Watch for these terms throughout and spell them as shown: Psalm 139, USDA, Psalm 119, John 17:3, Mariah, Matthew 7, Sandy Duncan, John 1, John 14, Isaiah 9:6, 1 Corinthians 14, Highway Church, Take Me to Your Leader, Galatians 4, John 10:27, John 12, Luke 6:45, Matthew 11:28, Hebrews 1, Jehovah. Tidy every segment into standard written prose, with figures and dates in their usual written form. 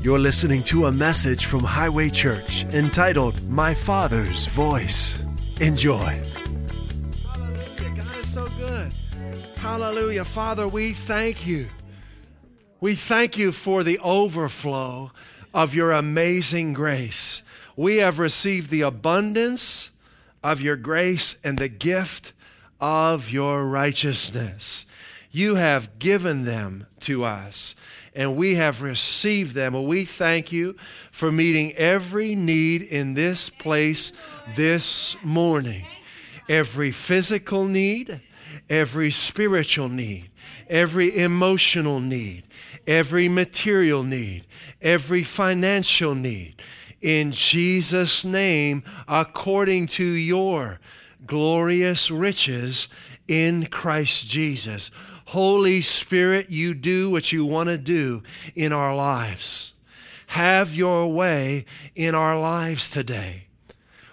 You're listening to a message from Highway Church entitled, My Father's Voice. Enjoy. Hallelujah. God is so good. Hallelujah. Father, we thank you. We thank you for the overflow of your amazing grace. We have received the abundance of your grace and the gift of your righteousness. You have given them to us, and we have received them. And we thank you for meeting every need in this place this morning. Every physical need, every spiritual need, every emotional need, every material need, every financial need. In Jesus' name, according to your glorious riches in Christ Jesus. Holy Spirit, you do what you want to do in our lives. Have your way in our lives today.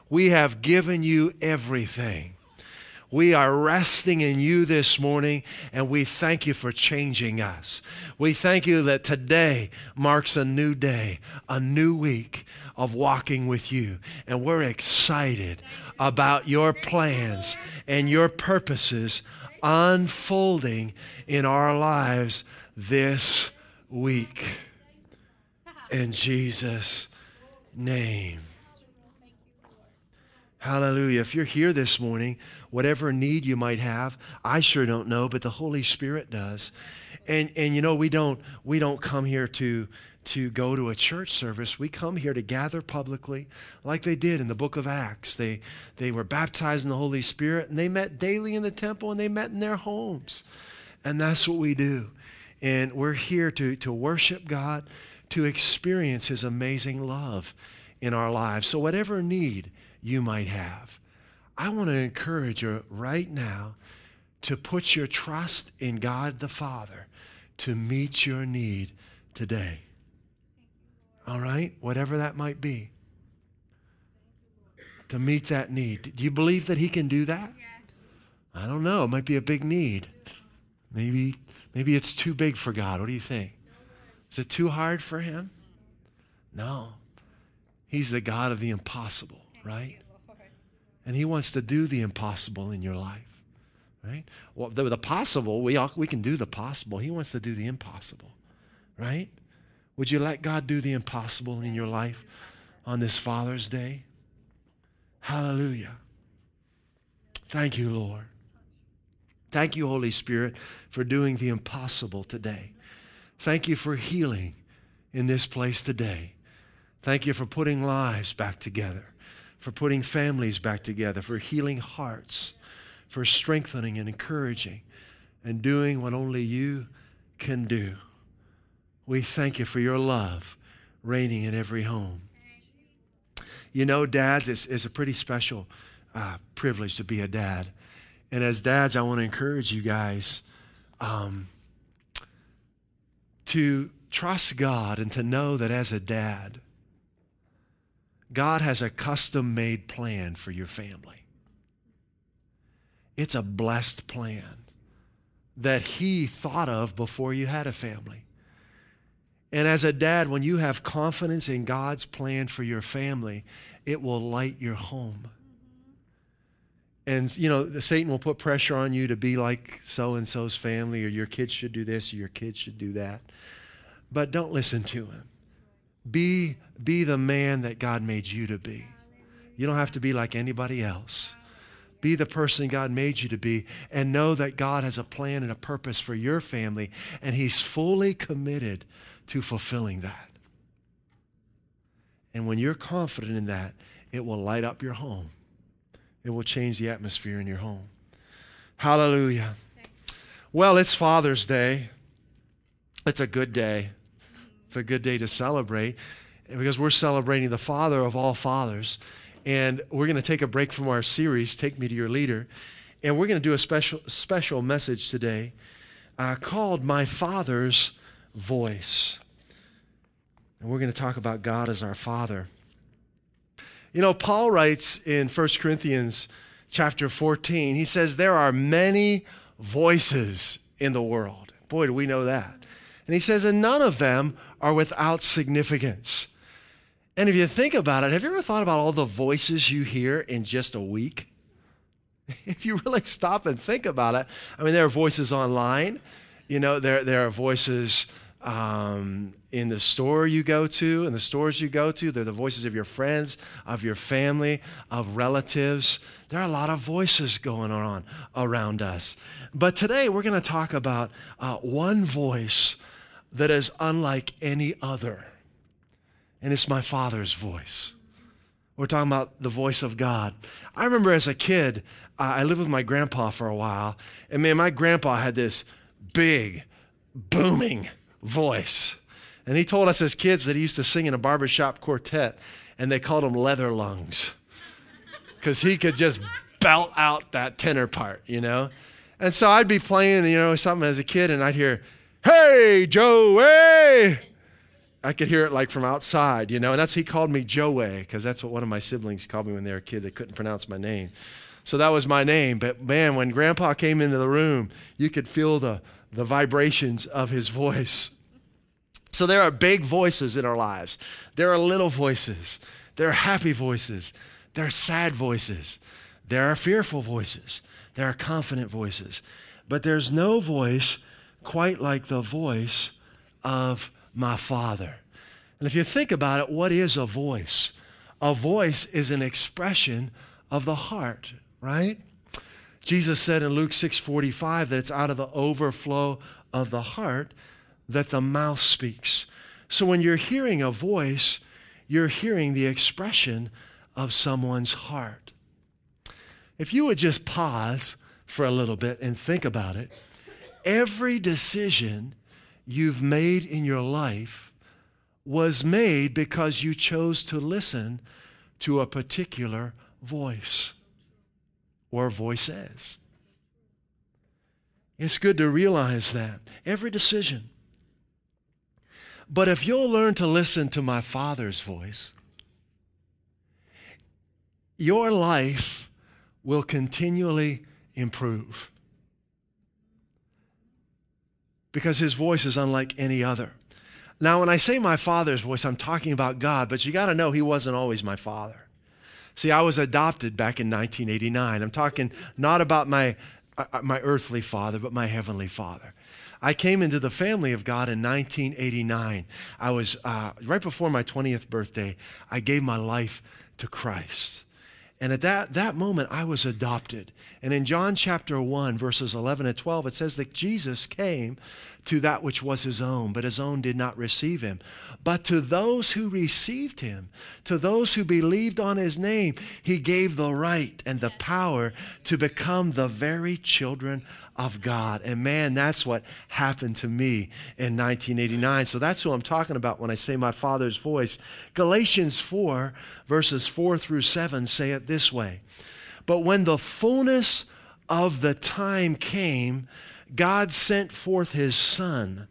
We have given you everything. We are resting in you this morning, and we thank you for changing us. We thank you that today marks a new day, a new week of walking with you. And we're excited about your plans and your purposes unfolding in our lives this week. In Jesus' name. Hallelujah. If you're here this morning, whatever need you might have, I sure don't know, but the Holy Spirit does. And you know, we don't come here to go to a church service. We come here to gather publicly like they did in the book of Acts. They were baptized in the Holy Spirit, and they met daily in the temple, and they met in their homes. And that's what we do. And we're here to worship God, to experience his amazing love in our lives. So whatever need you might have, I want to encourage you right now to put your trust in God the Father to meet your need today. All right? Whatever that might be. To meet that need. Do you believe that he can do that? Yes. I don't know. It might be a big need. Maybe it's too big for God. What do you think? Is it too hard for him? No. He's the God of the impossible. Right? And he wants to do the impossible in your life, right? Well, the possible, we can do the possible. He wants to do the impossible, right? Would you let God do the impossible in your life on this Father's Day? Hallelujah. Thank you, Lord. Thank you, Holy Spirit, for doing the impossible today. Thank you for healing in this place today. Thank you for putting lives back together, for putting families back together, for healing hearts, for strengthening and encouraging and doing what only you can do. We thank you for your love reigning in every home. You know, dads, it's a pretty special privilege to be a dad. And as dads, I want to encourage you guys to trust God and to know that as a dad, God has a custom-made plan for your family. It's a blessed plan that he thought of before you had a family. And as a dad, when you have confidence in God's plan for your family, it will light your home. And, you know, Satan will put pressure on you to be like so-and-so's family, or your kids should do this, or your kids should do that. But don't listen to him. Be the man that God made you to be. You don't have to be like anybody else. Be the person God made you to be, and know that God has a plan and a purpose for your family, and he's fully committed to fulfilling that. And when you're confident in that, it will light up your home. It will change the atmosphere in your home. Hallelujah. Well, it's Father's Day. It's a good day. It's a good day to celebrate, because we're celebrating the Father of all fathers. And we're going to take a break from our series, Take Me to Your Leader. And we're going to do a special message today called My Father's Voice. And we're going to talk about God as our Father. You know, Paul writes in 1 Corinthians chapter 14, he says, there are many voices in the world. Boy, do we know that. And he says, and none of them are without significance. And if you think about it, have you ever thought about all the voices you hear in just a week? If you really stop and think about it, I mean, there are voices online. You know, there are voices in the store you go to, in the stores you go to. They're the voices of your friends, of your family, of relatives. There are a lot of voices going on around us. But today we're going to talk about one voice that is unlike any other, and it's my Father's voice. We're talking about the voice of God. I remember as a kid, I lived with my grandpa for a while, and man, my grandpa had this big, booming voice. And he told us as kids that he used to sing in a barbershop quartet, and they called him Leather Lungs because he could just belt out that tenor part, you know? And so I'd be playing, you know, something as a kid, and I'd hear, "Hey, Joey!" I could hear it like from outside, you know, and that's, he called me Joey because that's what one of my siblings called me when they were kids. They couldn't pronounce my name. So that was my name. But man, when Grandpa came into the room, you could feel the vibrations of his voice. So there are big voices in our lives. There are little voices. There are happy voices. There are sad voices. There are fearful voices. There are confident voices. But there's no voice quite like the voice of my Father. And if you think about it, what is a voice? A voice is an expression of the heart, right? Jesus said in Luke 6:45 that it's out of the overflow of the heart that the mouth speaks. So when you're hearing a voice, you're hearing the expression of someone's heart. If you would just pause for a little bit and think about it, every decision you've made in your life was made because you chose to listen to a particular voice or voices. It's good to realize that, every decision. But if you'll learn to listen to my Father's voice, your life will continually improve, because his voice is unlike any other. Now, when I say my Father's voice, I'm talking about God, but you got to know he wasn't always my father. See, I was adopted back in 1989. I'm talking not about my earthly father, but my heavenly Father. I came into the family of God in 1989. I was right before my 20th birthday. I gave my life to Christ. And at that moment, I was adopted. And in John chapter 1, verses 11 and 12, it says that Jesus came to that which was his own, but his own did not receive him. But to those who received him, to those who believed on his name, he gave the right and the power to become the very children of God. And man, that's what happened to me in 1989. So that's who I'm talking about when I say my Father's voice. Galatians 4, verses 4 through 7 say it this way: "But when the fullness of the time came, God sent forth his Son,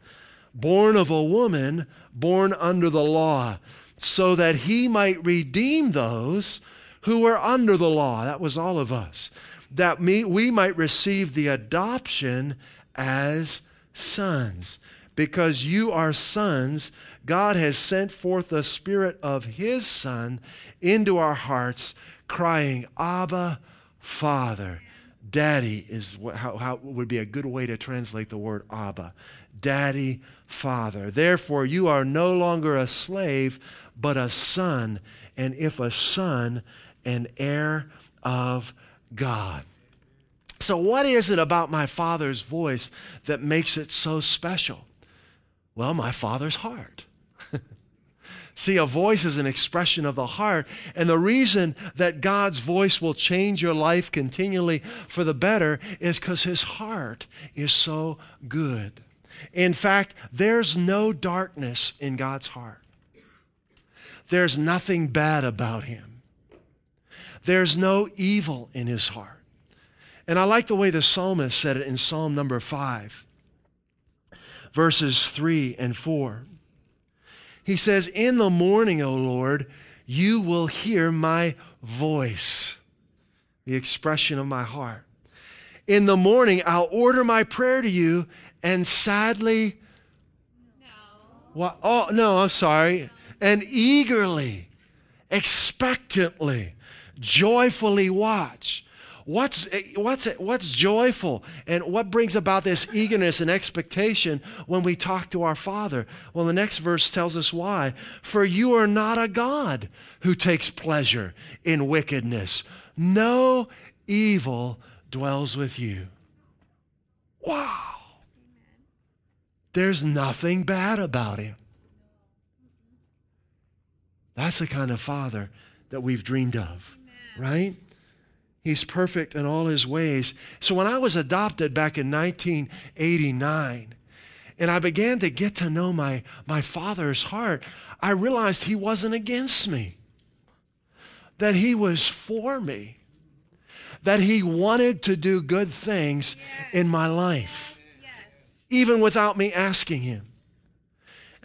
born of a woman, born under the law, so that he might redeem those who were under the law." That was all of us. "That we might receive the adoption as sons. Because you are sons, God has sent forth the Spirit of his Son into our hearts, crying, 'Abba, Father.'" Daddy is how would be a good way to translate the word Abba. Daddy, Father. "Therefore, you are no longer a slave, but a son, and if a son, an heir of God." So what is it about my Father's voice that makes it so special? Well, my Father's heart. See, a voice is an expression of the heart, and the reason that God's voice will change your life continually for the better is because his heart is so good. In fact, there's no darkness in God's heart. There's nothing bad about him. There's no evil in his heart. And I like the way the psalmist said it in Psalm number 5, verses 3 and 4. He says, "In the morning, O Lord, you will hear my voice," the expression of my heart. "In the morning, I'll order my prayer to you, and sadly, no. And eagerly, expectantly, joyfully watch. What's joyful, and what brings about this eagerness and expectation when we talk to our Father? Well, the next verse tells us why. For you are not a God who takes pleasure in wickedness. No evil dwells with you. Wow. There's nothing bad about him. That's the kind of Father that we've dreamed of, right? He's perfect in all his ways. So when I was adopted back in 1989, and I began to get to know my Father's heart, I realized he wasn't against me, that he was for me, that he wanted to do good things in my life, even without me asking him.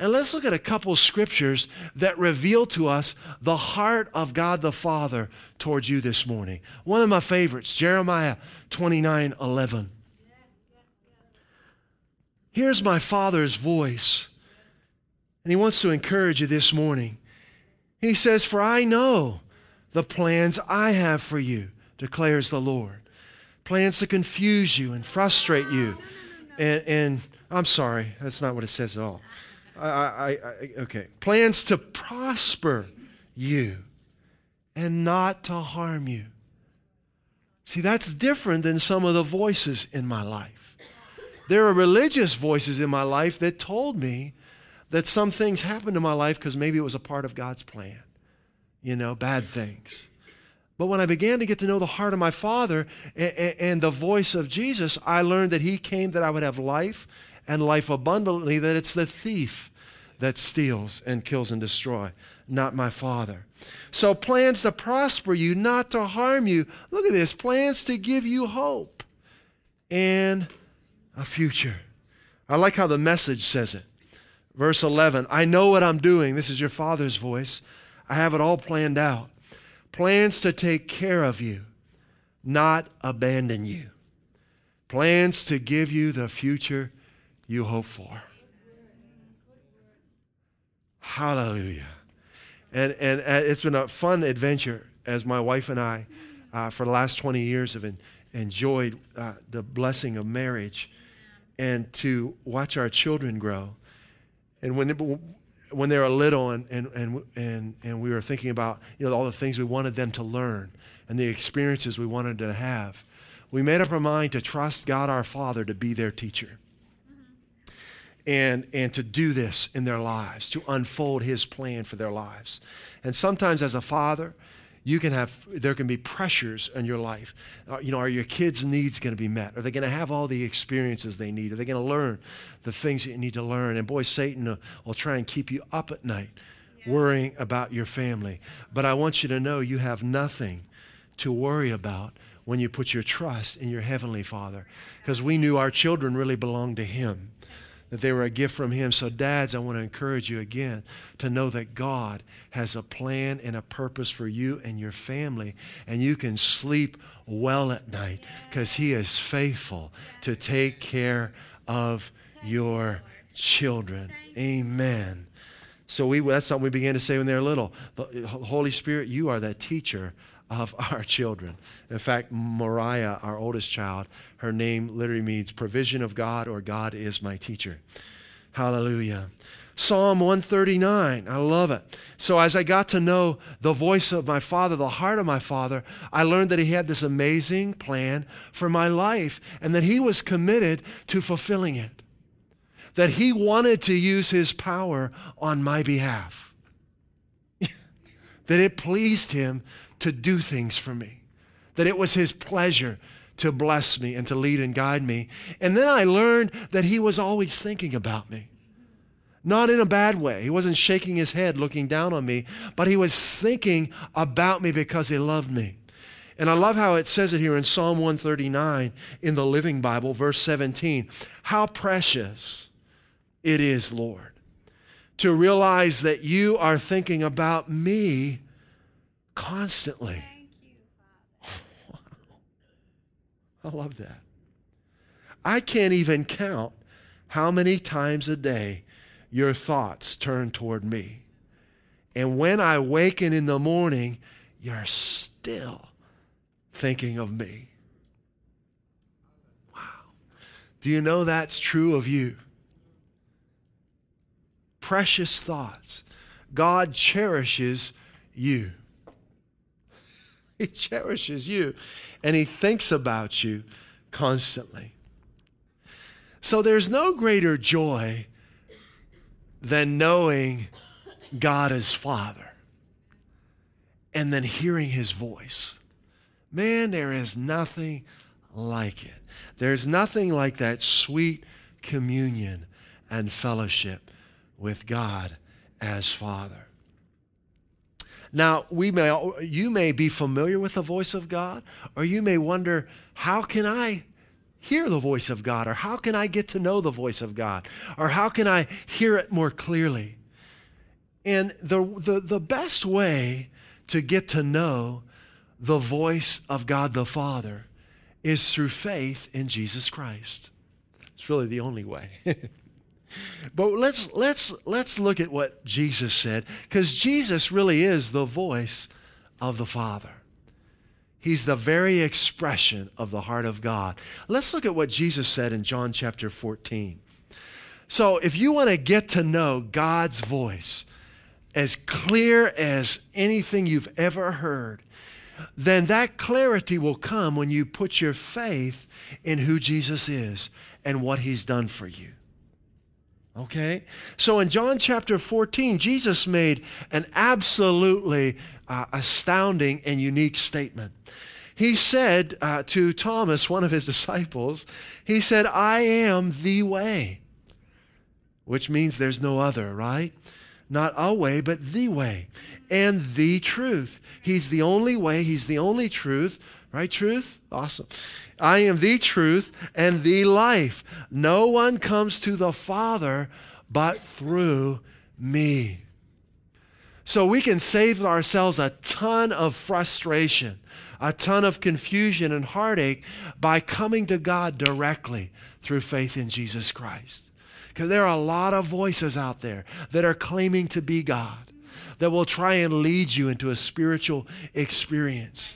And let's look at a couple scriptures that reveal to us the heart of God the Father towards you this morning. One of my favorites, Jeremiah 29:11. Here's my Father's voice, and he wants to encourage you this morning. He says, "For I know the plans I have for you, declares the Lord. Plans to confuse you and frustrate you." And I'm sorry, that's not what it says at all. Okay. Plans to prosper you and not to harm you. See, that's different than some of the voices in my life. There are religious voices in my life that told me that some things happened in my life because maybe it was a part of God's plan, bad things. But when I began to get to know the heart of my Father and the voice of Jesus, I learned that he came that I would have life and life abundantly, that it's the thief that steals and kills and destroys, not my Father. So plans to prosper you, not to harm you. Look at this, plans to give you hope and a future. I like how the Message says it. Verse 11, I know what I'm doing. This is your Father's voice. I have it all planned out. Plans to take care of you, not abandon you. Plans to give you the future you hope for. Hallelujah. And it's been a fun adventure as my wife and I, for the last 20 years, have enjoyed the blessing of marriage and to watch our children grow. And when they were little and we were thinking about all the things we wanted them to learn and the experiences we wanted to have, we made up our mind to trust God our Father to be their teacher. And to do this in their lives, to unfold his plan for their lives. And sometimes as a father, there can be pressures in your life. Are your kids' needs going to be met? Are they going to have all the experiences they need? Are they going to learn the things that you need to learn? And boy, Satan will try and keep you up at night worrying about your family. But I want you to know you have nothing to worry about when you put your trust in your Heavenly Father, because we knew our children really belonged to him, that they were a gift from him. So dads, I want to encourage you again to know that God has a plan and a purpose for you and your family, and you can sleep well at night because he is faithful to take care of your children. Amen. So that's something we began to say when they were little. The Holy Spirit, you are that teacher of our children. In fact, Mariah, our oldest child, her name literally means provision of God, or God is my teacher. Hallelujah. Psalm 139, I love it. So as I got to know the voice of my Father, the heart of my Father, I learned that he had this amazing plan for my life and that he was committed to fulfilling it, that he wanted to use his power on my behalf, that it pleased him to do things for me, that it was his pleasure to bless me and to lead and guide me. And then I learned that he was always thinking about me, not in a bad way. He wasn't shaking his head looking down on me, but he was thinking about me because he loved me. And I love how it says it here in Psalm 139 in the Living Bible, verse 17, how precious it is, Lord, to realize that you are thinking about me constantly. Thank you, Father. Wow. I love that. I can't even count how many times a day your thoughts turn toward me. And when I waken in the morning, you're still thinking of me. Wow. Do you know that's true of you? Precious thoughts. God cherishes you. He cherishes you, and he thinks about you constantly. So there's no greater joy than knowing God as Father and then hearing his voice. Man, there is nothing like it. There's nothing like that sweet communion and fellowship with God as Father. Now, you may be familiar with the voice of God, or you may wonder, how can I hear the voice of God? Or how can I get to know the voice of God? Or how can I hear it more clearly? And the best way to get to know the voice of God the Father is through faith in Jesus Christ. It's really the only way. But let's look at what Jesus said, because Jesus really is the voice of the Father. He's the very expression of the heart of God. Let's look at what Jesus said in John chapter 14. So if you want to get to know God's voice as clear as anything you've ever heard, then that clarity will come when you put your faith in who Jesus is and what he's done for you. Okay? So in John chapter 14, Jesus made an absolutely astounding and unique statement. He said to Thomas, one of his disciples, he said, I am the way, which means there's no other, right? Not a way, but the way, and the truth. He's the only way. He's the only truth. Right, truth? Awesome. I am the truth and the life. No one comes to the Father but through me. So we can save ourselves a ton of frustration, a ton of confusion and heartache by coming to God directly through faith in Jesus Christ. Because there are a lot of voices out there that are claiming to be God, that will try and lead you into a spiritual experience.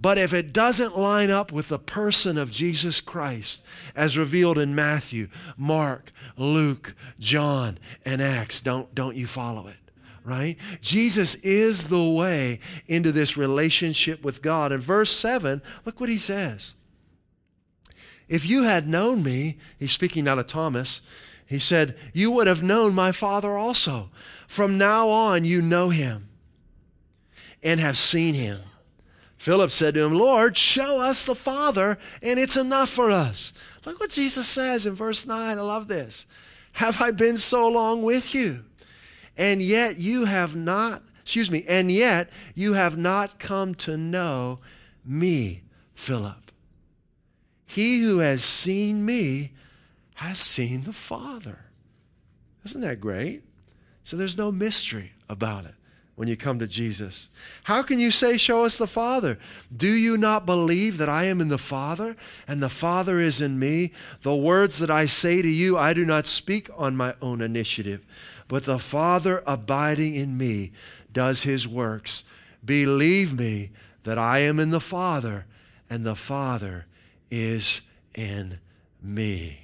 But if it doesn't line up with the person of Jesus Christ as revealed in Matthew, Mark, Luke, John, and Acts, don't you follow it, right? Jesus is the way into this relationship with God. In verse 7, look what he says. If you had known me, he's speaking now to Thomas, he said, you would have known my Father also. From now on you know him and have seen him. Philip said to him, Lord, show us the Father, and it's enough for us. Look what Jesus says in verse 9. I love this. Have I been so long with you? And yet you have not come to know me, Philip. He who has seen me has seen the Father. Isn't that great? So there's no mystery about it. When you come to Jesus, how can you say, show us the Father? Do you not believe that I am in the Father and the Father is in me? The words that I say to you, I do not speak on my own initiative, but the Father abiding in me does his works. Believe me that I am in the Father and the Father is in me.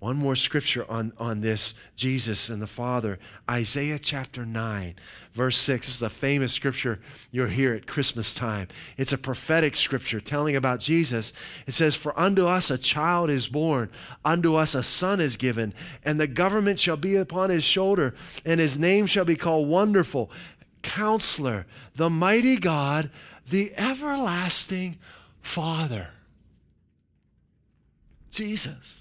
One more scripture on this, Jesus and the Father. Isaiah chapter 9, verse 6. This is a famous scripture you'll hear at Christmas time. It's a prophetic scripture telling about Jesus. It says, for unto us a child is born, unto us a son is given, and the government shall be upon his shoulder, and his name shall be called Wonderful, Counselor, the Mighty God, the Everlasting Father. Jesus,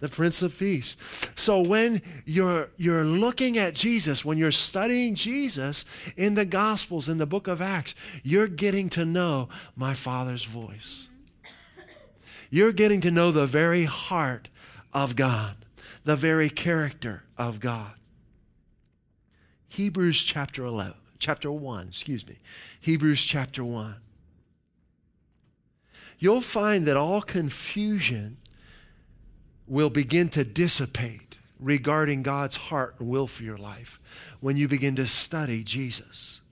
the Prince of Peace. So when you're looking at Jesus, when you're studying Jesus in the Gospels, in the book of Acts, you're getting to know my Father's voice. You're getting to know the very heart of God, the very character of God. Hebrews chapter 11, chapter 1, excuse me. Hebrews chapter 1. You'll find that all confusion will begin to dissipate regarding God's heart and will for your life when you begin to study Jesus.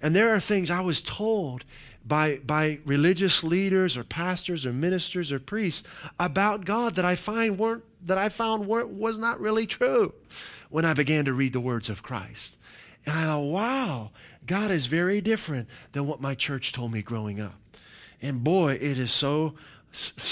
And there are things I was told by religious leaders or pastors or ministers or priests about God that was not really true when I began to read the words of Christ. And I thought, wow, God is very different than what my church told me growing up. And boy, it is so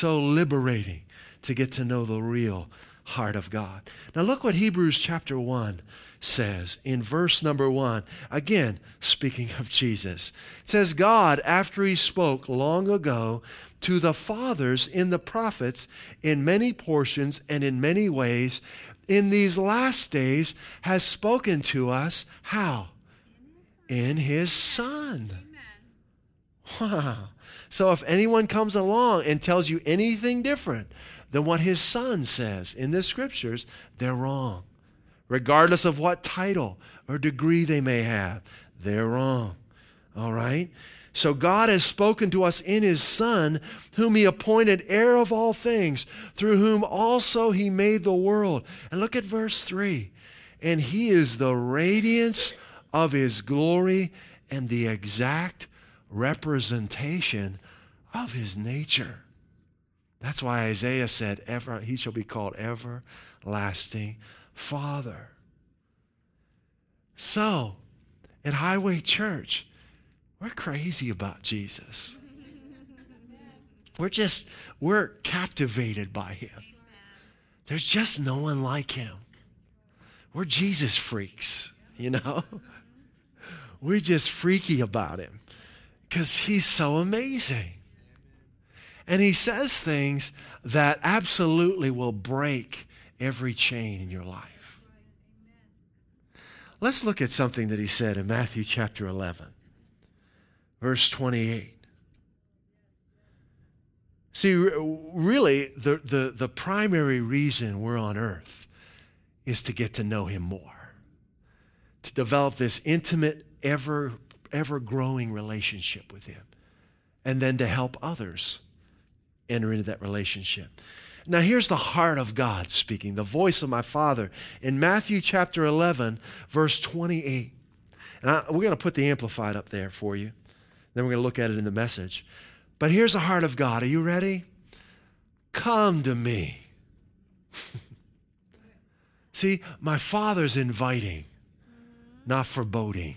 liberating to get to know the real heart of God. Now look what Hebrews chapter 1 says in verse number 1. Again, speaking of Jesus. It says, God, after he spoke long ago to the fathers in the prophets in many portions and in many ways, in these last days has spoken to us. How? In his Son. Amen. Wow. So if anyone comes along and tells you anything different than what his Son says in the Scriptures, they're wrong. Regardless of what title or degree they may have, they're wrong. All right? So God has spoken to us in his Son, whom he appointed heir of all things, through whom also he made the world. And look at verse 3. And he is the radiance of his glory and the exact representation of his nature. That's why Isaiah said, he shall be called everlasting Father. So, at Highway Church, we're crazy about Jesus. We're captivated by him. There's just no one like him. We're Jesus freaks, you know? We're just freaky about him because he's so amazing. And he says things that absolutely will break every chain in your life. Let's look at something that he said in Matthew chapter 11. Verse 28. See, really, the primary reason we're on earth is to get to know him more, to develop this intimate, ever-growing relationship with him, and then to help others enter into that relationship. Now, here's the heart of God speaking, the voice of my Father, in Matthew chapter 11, verse 28. And we're going to put the Amplified up there for you. Then we're going to look at it in the Message. But here's the heart of God. Are you ready? Come to me. See, my Father's inviting, not foreboding.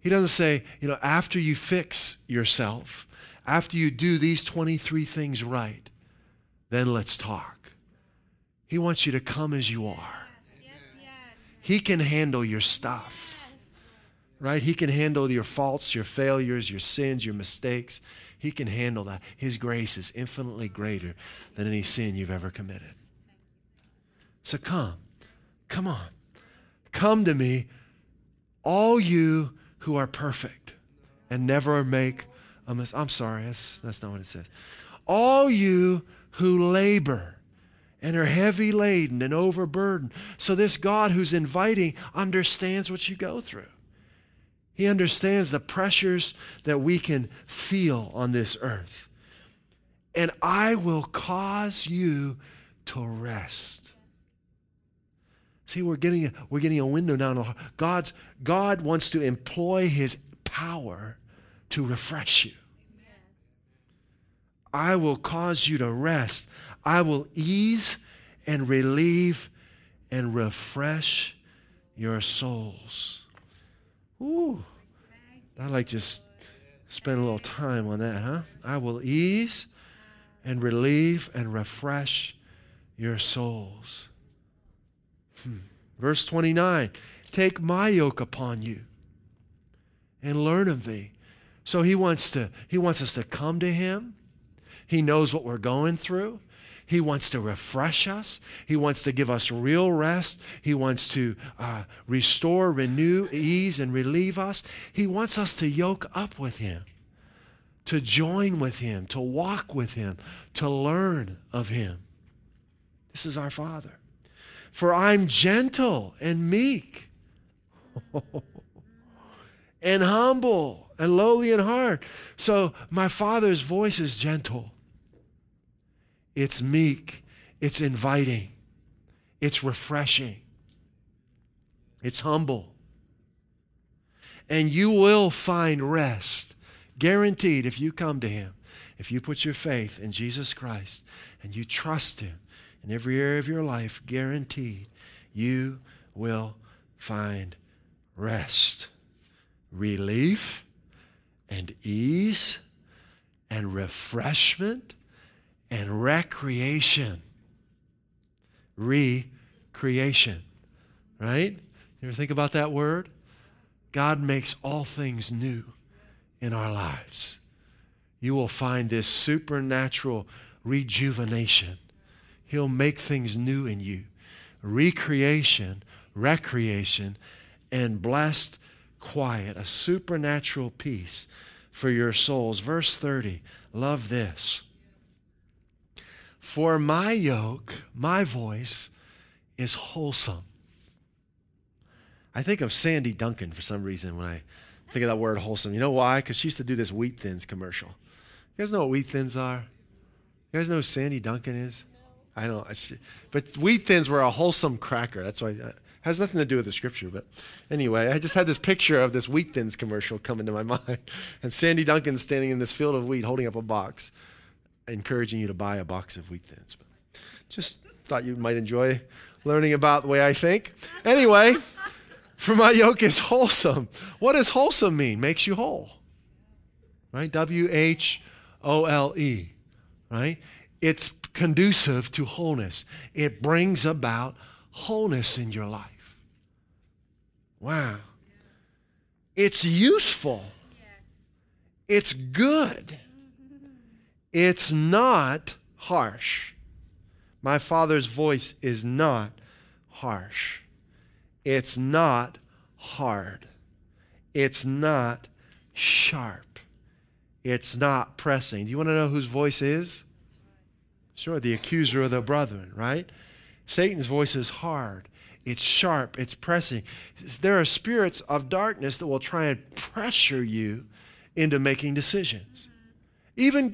He doesn't say, after you fix yourself, after you do these 23 things right, then let's talk. He wants you to come as you are. Yes, yes, yes. He can handle your stuff. Right? He can handle your faults, your failures, your sins, your mistakes. He can handle that. His grace is infinitely greater than any sin you've ever committed. So come on. Come to me, all you who are perfect and never make a mistake. I'm sorry, that's not what it says. All you who labor and are heavy laden and overburdened. So this God who's inviting understands what you go through. He understands the pressures that we can feel on this earth. And I will cause you to rest. See, we're getting a window now. God wants to employ his power to refresh you. Amen. I will cause you to rest. I will ease and relieve and refresh your souls. Ooh, I'd like to just spend a little time on that, huh? I will ease and relieve and refresh your souls. Verse 29, take my yoke upon you and learn of me. So he wants us to come to him. He knows what we're going through. He wants to refresh us. He wants to give us real rest. He wants to restore, renew, ease, and relieve us. He wants us to yoke up with him, to join with him, to walk with him, to learn of him. This is our Father. For I'm gentle and meek and humble and lowly in heart. So my Father's voice is gentle. It's meek. It's inviting. It's refreshing. It's humble. And you will find rest, guaranteed, if you come to Him, if you put your faith in Jesus Christ and you trust Him in every area of your life, guaranteed, you will find rest, relief, and ease, and refreshment, and recreation. Recreation, right? You ever think about that word? God makes all things new in our lives. You will find this supernatural rejuvenation. He'll make things new in you. Recreation, recreation, and blessed quiet, a supernatural peace for your souls. Verse 30, love this. For my yoke, my voice, is wholesome. I think of Sandy Duncan for some reason when I think of that word wholesome. You know why? Because she used to do this Wheat Thins commercial. You guys know what Wheat Thins are? You guys know who Sandy Duncan is? I don't. But Wheat Thins were a wholesome cracker. That's why. It has nothing to do with the scripture. But anyway, I just had this picture of this Wheat Thins commercial come into my mind. And Sandy Duncan standing in this field of wheat holding up a box, encouraging you to buy a box of Wheat Thins. But just thought you might enjoy learning about the way I think. Anyway, for my yoke is wholesome. What does wholesome mean? Makes you whole. Right? W-H-O-L-E. Right? It's conducive to wholeness. It brings about wholeness in your life. Wow. It's useful. It's good. It's not harsh. My Father's voice is not harsh. It's not hard. It's not sharp. It's not pressing. Do you want to know whose voice is? Sure, the accuser of the brethren, right? Satan's voice is hard. It's sharp. It's pressing. There are spirits of darkness that will try and pressure you into making decisions. Even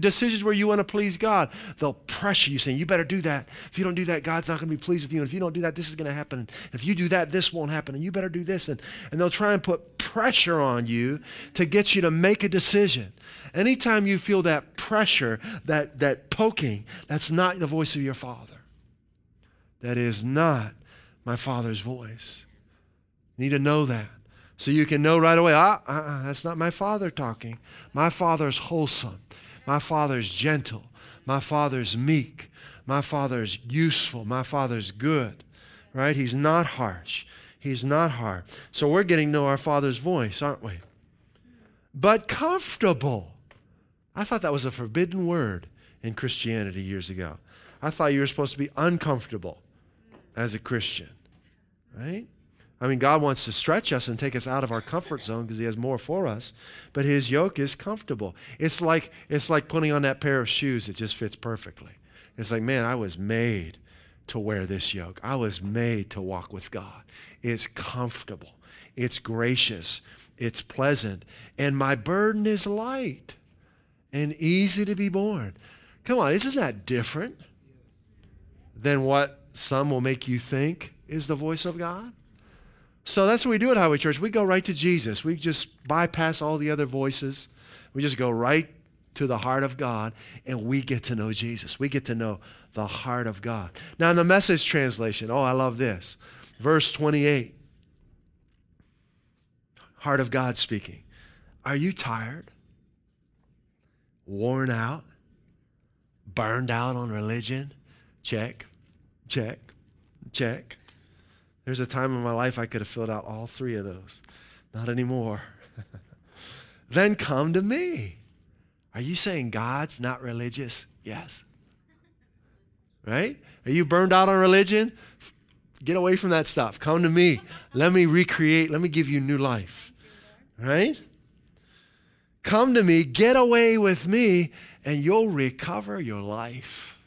decisions where you want to please God, they'll pressure you saying, you better do that. If you don't do that, God's not going to be pleased with you. And if you don't do that, this is going to happen. And if you do that, this won't happen. And you better do this. And they'll try and put pressure on you to get you to make a decision. Anytime you feel that pressure, that poking, that's not the voice of your Father. That is not my Father's voice. You need to know that. So you can know right away, that's not my Father talking. My Father's wholesome. My Father's gentle. My Father's meek. My Father's useful. My Father's good, right? He's not harsh. He's not hard. So we're getting to know our Father's voice, aren't we? But comfortable. I thought that was a forbidden word in Christianity years ago. I thought you were supposed to be uncomfortable as a Christian, right? I mean, God wants to stretch us and take us out of our comfort zone because He has more for us, but His yoke is comfortable. It's like putting on that pair of shoes that just fits perfectly. It's like, man, I was made to wear this yoke. I was made to walk with God. It's comfortable. It's gracious. It's pleasant. And my burden is light and easy to be borne. Come on, isn't that different than what some will make you think is the voice of God? So that's what we do at Highway Church. We go right to Jesus. We just bypass all the other voices. We just go right to the heart of God, and we get to know Jesus. We get to know the heart of God. Now, in the Message translation, I love this. Verse 28, heart of God speaking. Are you tired, worn out, burned out on religion? Check, check, check. There's a time in my life I could have filled out all three of those. Not anymore. Then come to me. Are you saying God's not religious? Yes. Right? Are you burned out on religion? Get away from that stuff. Come to me. Let me recreate. Let me give you new life. Right? Come to me. Get away with me, and you'll recover your life.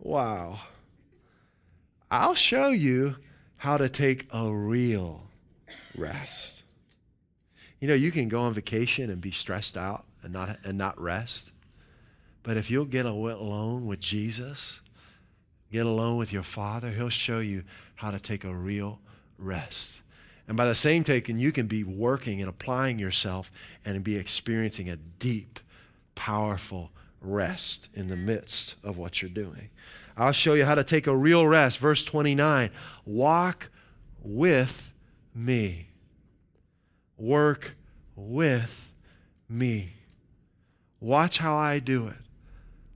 Wow. I'll show you how to take a real rest. You know, you can go on vacation and be stressed out and not rest. But if you'll get alone with Jesus, get alone with your Father, He'll show you how to take a real rest. And by the same token, you can be working and applying yourself and be experiencing a deep, powerful rest in the midst of what you're doing. I'll show you how to take a real rest. Verse 29, walk with me. Work with me. Watch how I do it.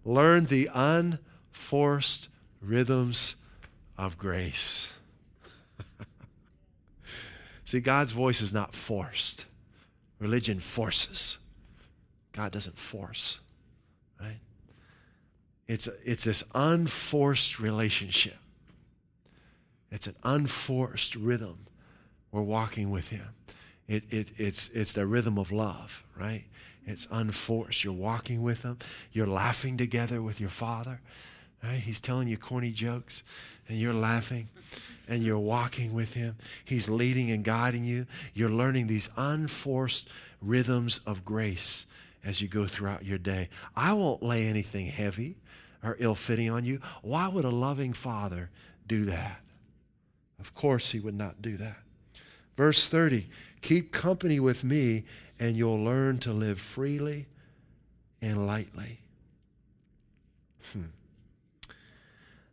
Learn the unforced rhythms of grace. See, God's voice is not forced. Religion forces. God doesn't force, right? It's this unforced relationship. It's an unforced rhythm. We're walking with Him. It's the rhythm of love, right? It's unforced. You're walking with Him. You're laughing together with your Father, right? He's telling you corny jokes, and you're laughing, and you're walking with Him. He's leading and guiding you. You're learning these unforced rhythms of grace as you go throughout your day. I won't lay anything heavy or ill-fitting on you. Why would a loving Father do that? Of course He would not do that. Verse 30, keep company with me, and you'll learn to live freely and lightly.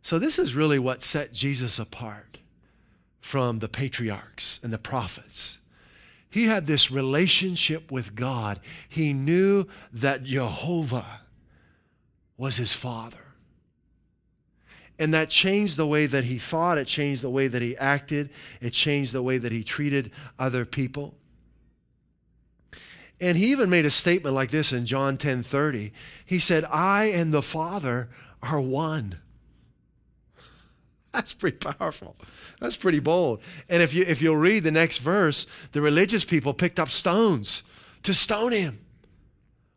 So this is really what set Jesus apart from the patriarchs and the prophets. He had this relationship with God. He knew that Jehovah was His Father. And that changed the way that He thought. It changed the way that He acted. It changed the way that He treated other people. And He even made a statement like this in John 10:30. He said, I and the Father are one. That's pretty powerful. That's pretty bold. And if you'll read the next verse, the religious people picked up stones to stone Him.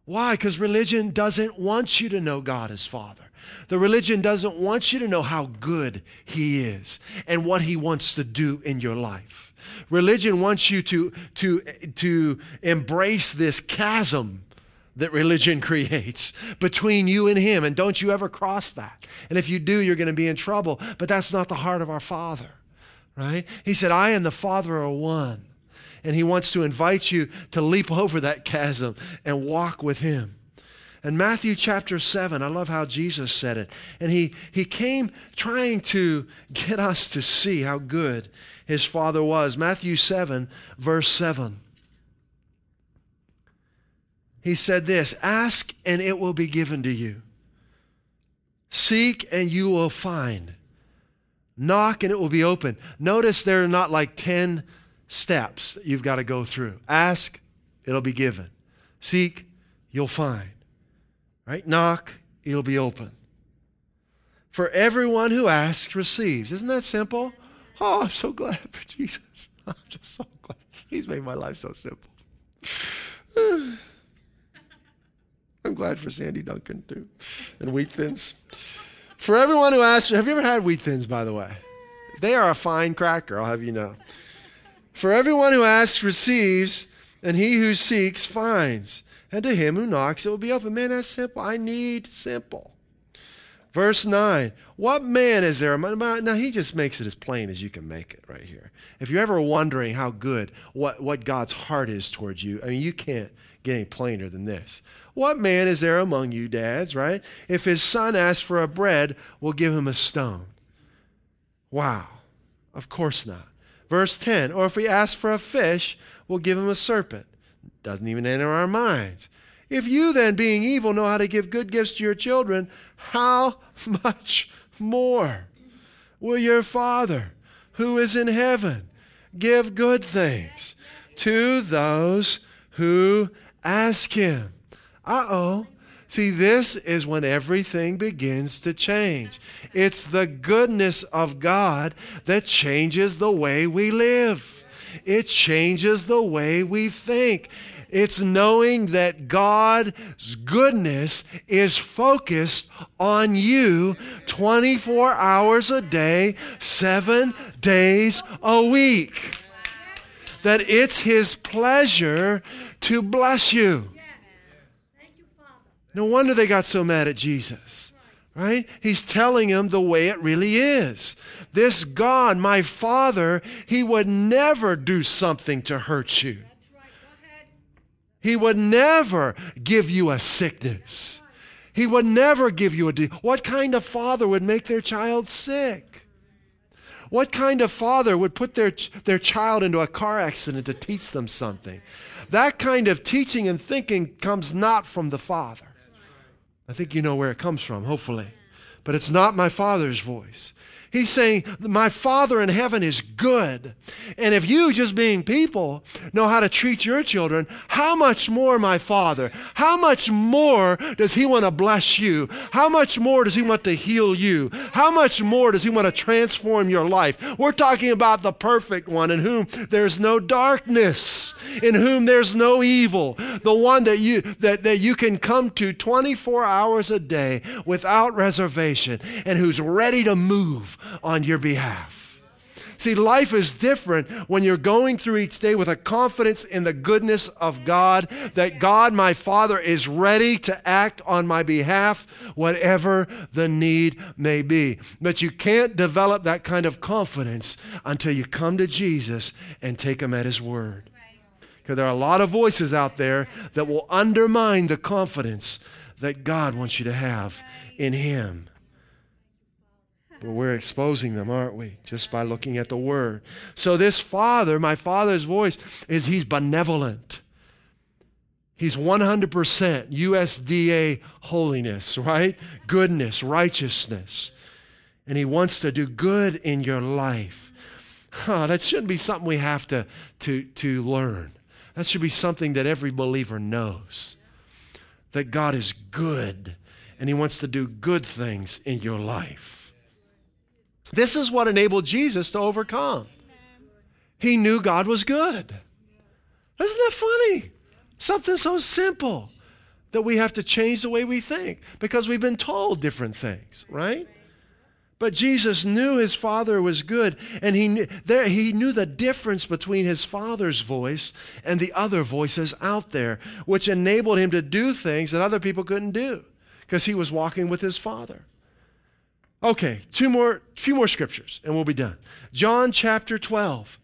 Why? Because religion doesn't want you to know God as Father. The religion doesn't want you to know how good He is and what He wants to do in your life. Religion wants you to embrace this chasm that religion creates between you and Him, and don't you ever cross that. And if you do, you're going to be in trouble, but that's not the heart of our Father, right? He said, I and the Father are one, and He wants to invite you to leap over that chasm and walk with Him. And Matthew chapter 7, I love how Jesus said it. And he came trying to get us to see how good His Father was. Matthew 7, verse 7. He said this, ask and it will be given to you. Seek and you will find. Knock and it will be open. Notice there are not like 10 steps that you've got to go through. Ask, it'll be given. Seek, you'll find. Right? Knock, it'll be open. For everyone who asks, receives. Isn't that simple? Oh, I'm so glad for Jesus. I'm just so glad. He's made my life so simple. I'm glad for Sandy Duncan, too, and Wheat Thins. For everyone who asks, have you ever had Wheat Thins, by the way? They are a fine cracker, I'll have you know. For everyone who asks receives, and he who seeks finds. And to him who knocks, it will be open. Man, that's simple. I need simple. Verse 9, what man is there? Now, he just makes it as plain as you can make it right here. If you're ever wondering how good, what God's heart is towards you, I mean, you can't get any plainer than this. What man is there among you, dads, right? If his son asks for a bread, we'll give him a stone. Wow. Of course not. Verse 10, or if he asks for a fish, we'll give him a serpent. Doesn't even enter our minds. If you then, being evil, know how to give good gifts to your children, how much more will your Father who is in heaven give good things to those who ask Him? Uh-oh. See, this is when everything begins to change. It's the goodness of God that changes the way we live. It changes the way we think. It's knowing that God's goodness is focused on you 24 hours a day, 7 days a week. That it's His pleasure to bless you. No wonder they got so mad at Jesus, right? He's telling them the way it really is. This God, my Father, he would never do something to hurt you. He would never give you a sickness. He would never give you a disease. What kind of father would make their child sick? What kind of father would put their child into a car accident to teach them something? That kind of teaching and thinking comes not from the Father. I think you know where it comes from, hopefully. But it's not my Father's voice. He's saying, my Father in heaven is good. And if you, just being people, know how to treat your children, how much more, my Father? How much more does he want to bless you? How much more does he want to heal you? How much more does he want to transform your life? We're talking about the perfect one in whom there's no darkness, in whom there's no evil, the one that you can come to 24 hours a day without reservation and who's ready to move on your behalf. See, life is different when you're going through each day with a confidence in the goodness of God, that God, my Father, is ready to act on my behalf, whatever the need may be. But you can't develop that kind of confidence until you come to Jesus and take him at his word. Because there are a lot of voices out there that will undermine the confidence that God wants you to have in him. But we're exposing them, aren't we? Just by looking at the Word. So this Father, my Father's voice, is he's benevolent. He's 100% USDA holiness, right? Goodness, righteousness. And he wants to do good in your life. That shouldn't be something we have to learn. That should be something that every believer knows. That God is good, and he wants to do good things in your life. This is what enabled Jesus to overcome. He knew God was good. Isn't that funny? Something so simple that we have to change the way we think because we've been told different things, right? But Jesus knew his Father was good, and he knew the difference between his Father's voice and the other voices out there, which enabled him to do things that other people couldn't do because he was walking with his Father. Okay, few more scriptures, and we'll be done. John chapter 12.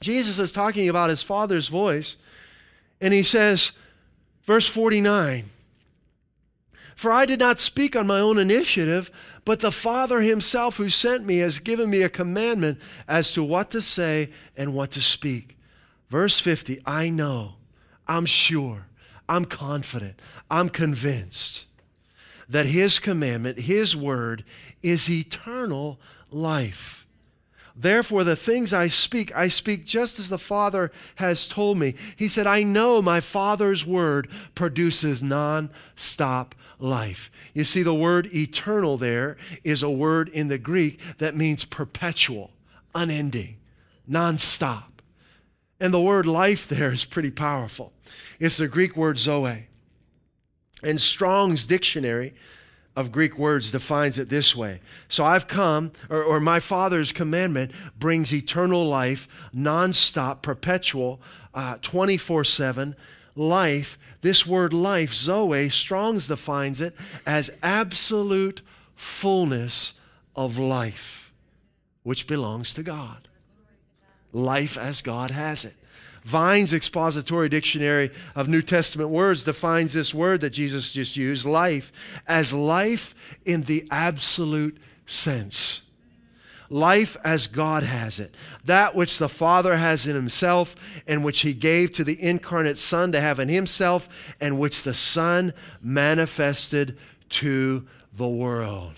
Jesus is talking about his Father's voice, and he says, verse 49, "For I did not speak on my own initiative, but the Father himself who sent me has given me a commandment as to what to say and what to speak." Verse 50, "I know, I'm sure, I'm confident, I'm convinced that his commandment, his word, is eternal life. Therefore, the things I speak just as the Father has told me." He said, I know my Father's word produces non-stop life. You see, the word eternal there is a word in the Greek that means perpetual, unending, non-stop. And the word life there is pretty powerful. It's the Greek word zoe. And Strong's Dictionary of Greek words defines it this way. So I've come, or my Father's commandment brings eternal life, nonstop, perpetual, 24/7 life. This word life, zoe, Strong's defines it as absolute fullness of life, which belongs to God. Life as God has it. Vine's Expository Dictionary of New Testament Words defines this word that Jesus just used, life, as life in the absolute sense. Life as God has it, that which the Father has in himself and which he gave to the incarnate Son to have in himself and which the Son manifested to the world.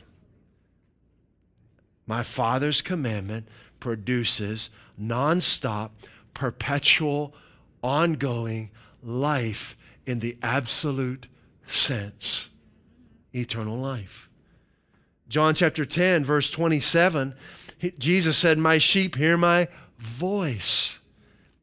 My Father's commandment produces nonstop, perpetual, ongoing life in the absolute sense. Eternal life. John chapter 10, verse 27, Jesus said, "My sheep hear my voice,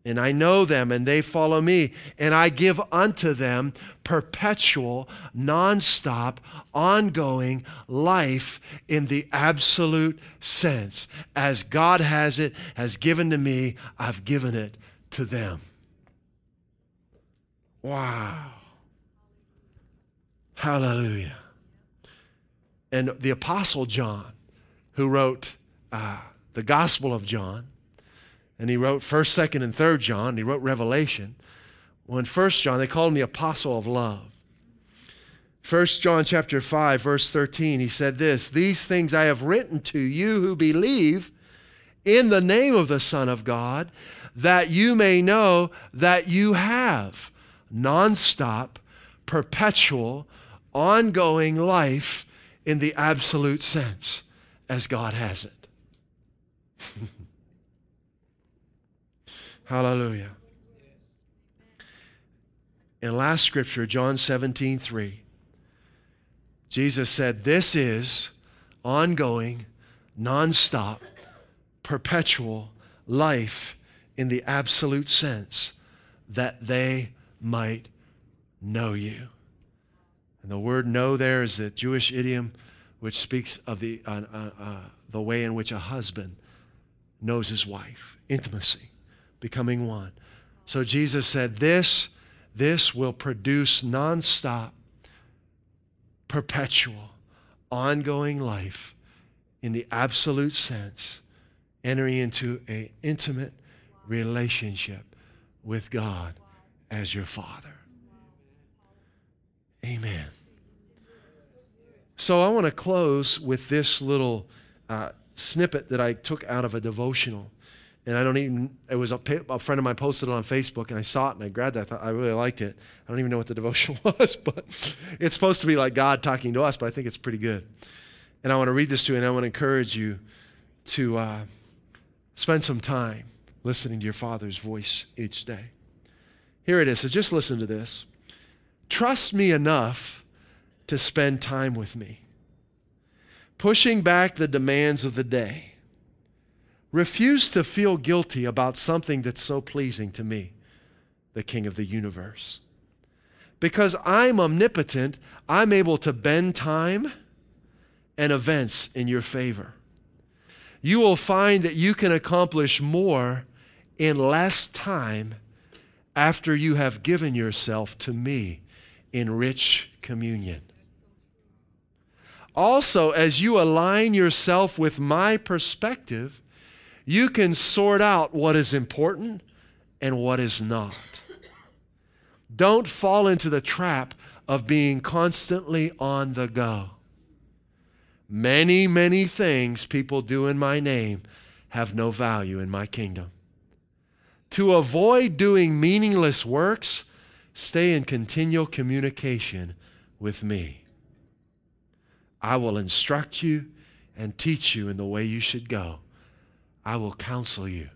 and I know them, and they follow me, and I give unto them perpetual, nonstop, ongoing life in the absolute sense. As God has it, has given to me, I've given it to them." Wow. Hallelujah. And the Apostle John, who wrote the Gospel of John, and he wrote 1st, 2nd, and 3rd John, and he wrote Revelation. Well, in 1st John, they called him the Apostle of Love. 1 John chapter 5, verse 13, he said this, "These things I have written to you who believe in the name of the Son of God, that you may know that you have nonstop, perpetual, ongoing life in the absolute sense as God has it." Hallelujah. In last scripture, John 17:3, Jesus said, "This is ongoing, nonstop, perpetual life in the absolute sense, that they might know you." And the word "know" there is the Jewish idiom which speaks of the way in which a husband knows his wife, intimacy, becoming one. So Jesus said, this will produce nonstop, perpetual, ongoing life in the absolute sense, entering into an intimate relationship with God as your Father. Amen. So I want to close with this little snippet that I took out of a devotional. And I don't even, it was a friend of mine posted it on Facebook, and I saw it and I grabbed it. I thought I really liked it. I don't even know what the devotion was, but it's supposed to be like God talking to us, but I think it's pretty good. And I want to read this to you, and I want to encourage you to spend some time listening to your Father's voice each day. Here it is. So just listen to this. "Trust me enough to spend time with me, pushing back the demands of the day. Refuse to feel guilty about something that's so pleasing to me, the King of the universe. Because I'm omnipotent, I'm able to bend time and events in your favor. You will find that you can accomplish more in less time after you have given yourself to me in rich communion. Also, as you align yourself with my perspective, you can sort out what is important and what is not. Don't fall into the trap of being constantly on the go. Many, many things people do in my name have no value in my kingdom. To avoid doing meaningless works, stay in continual communication with me. I will instruct you and teach you in the way you should go. I will counsel you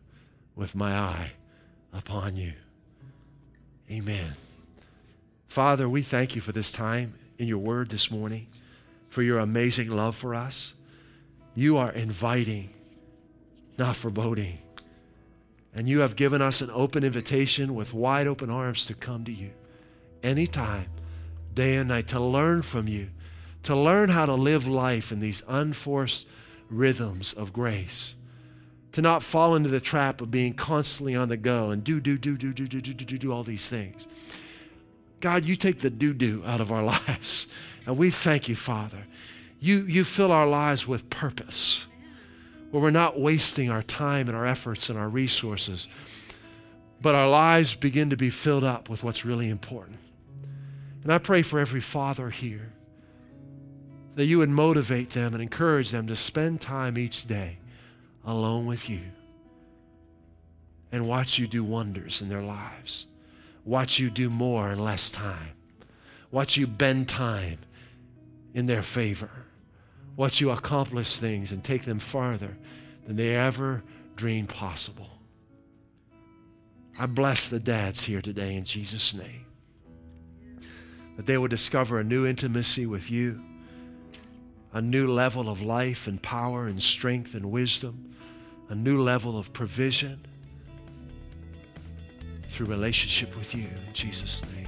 with my eye upon you." Amen. Father, we thank you for this time in your word this morning, for your amazing love for us. You are inviting, not foreboding. And you have given us an open invitation with wide open arms to come to you anytime, day and night, to learn from you, to learn how to live life in these unforced rhythms of grace, to not fall into the trap of being constantly on the go and do all these things. God, you take the do-do out of our lives. And we thank you, Father. You fill our lives with purpose, where we're not wasting our time and our efforts and our resources, but our lives begin to be filled up with what's really important. And I pray for every father here that you would motivate them and encourage them to spend time each day alone with you and watch you do wonders in their lives. Watch you do more in less time. Watch you bend time in their favor. Watch you accomplish things and take them farther than they ever dreamed possible. I bless the dads here today in Jesus' name, that they will discover a new intimacy with you, a new level of life and power and strength and wisdom, a new level of provision through relationship with you in Jesus' name.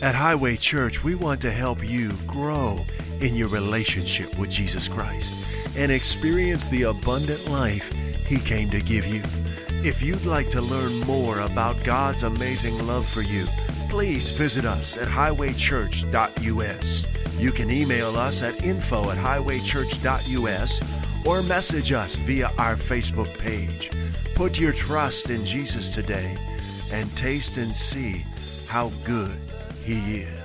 At Highway Church, we want to help you grow in your relationship with Jesus Christ and experience the abundant life He came to give you. If you'd like to learn more about God's amazing love for you, please visit us at highwaychurch.us. You can email us at info@highwaychurch.us or message us via our Facebook page. Put your trust in Jesus today and taste and see how good He is.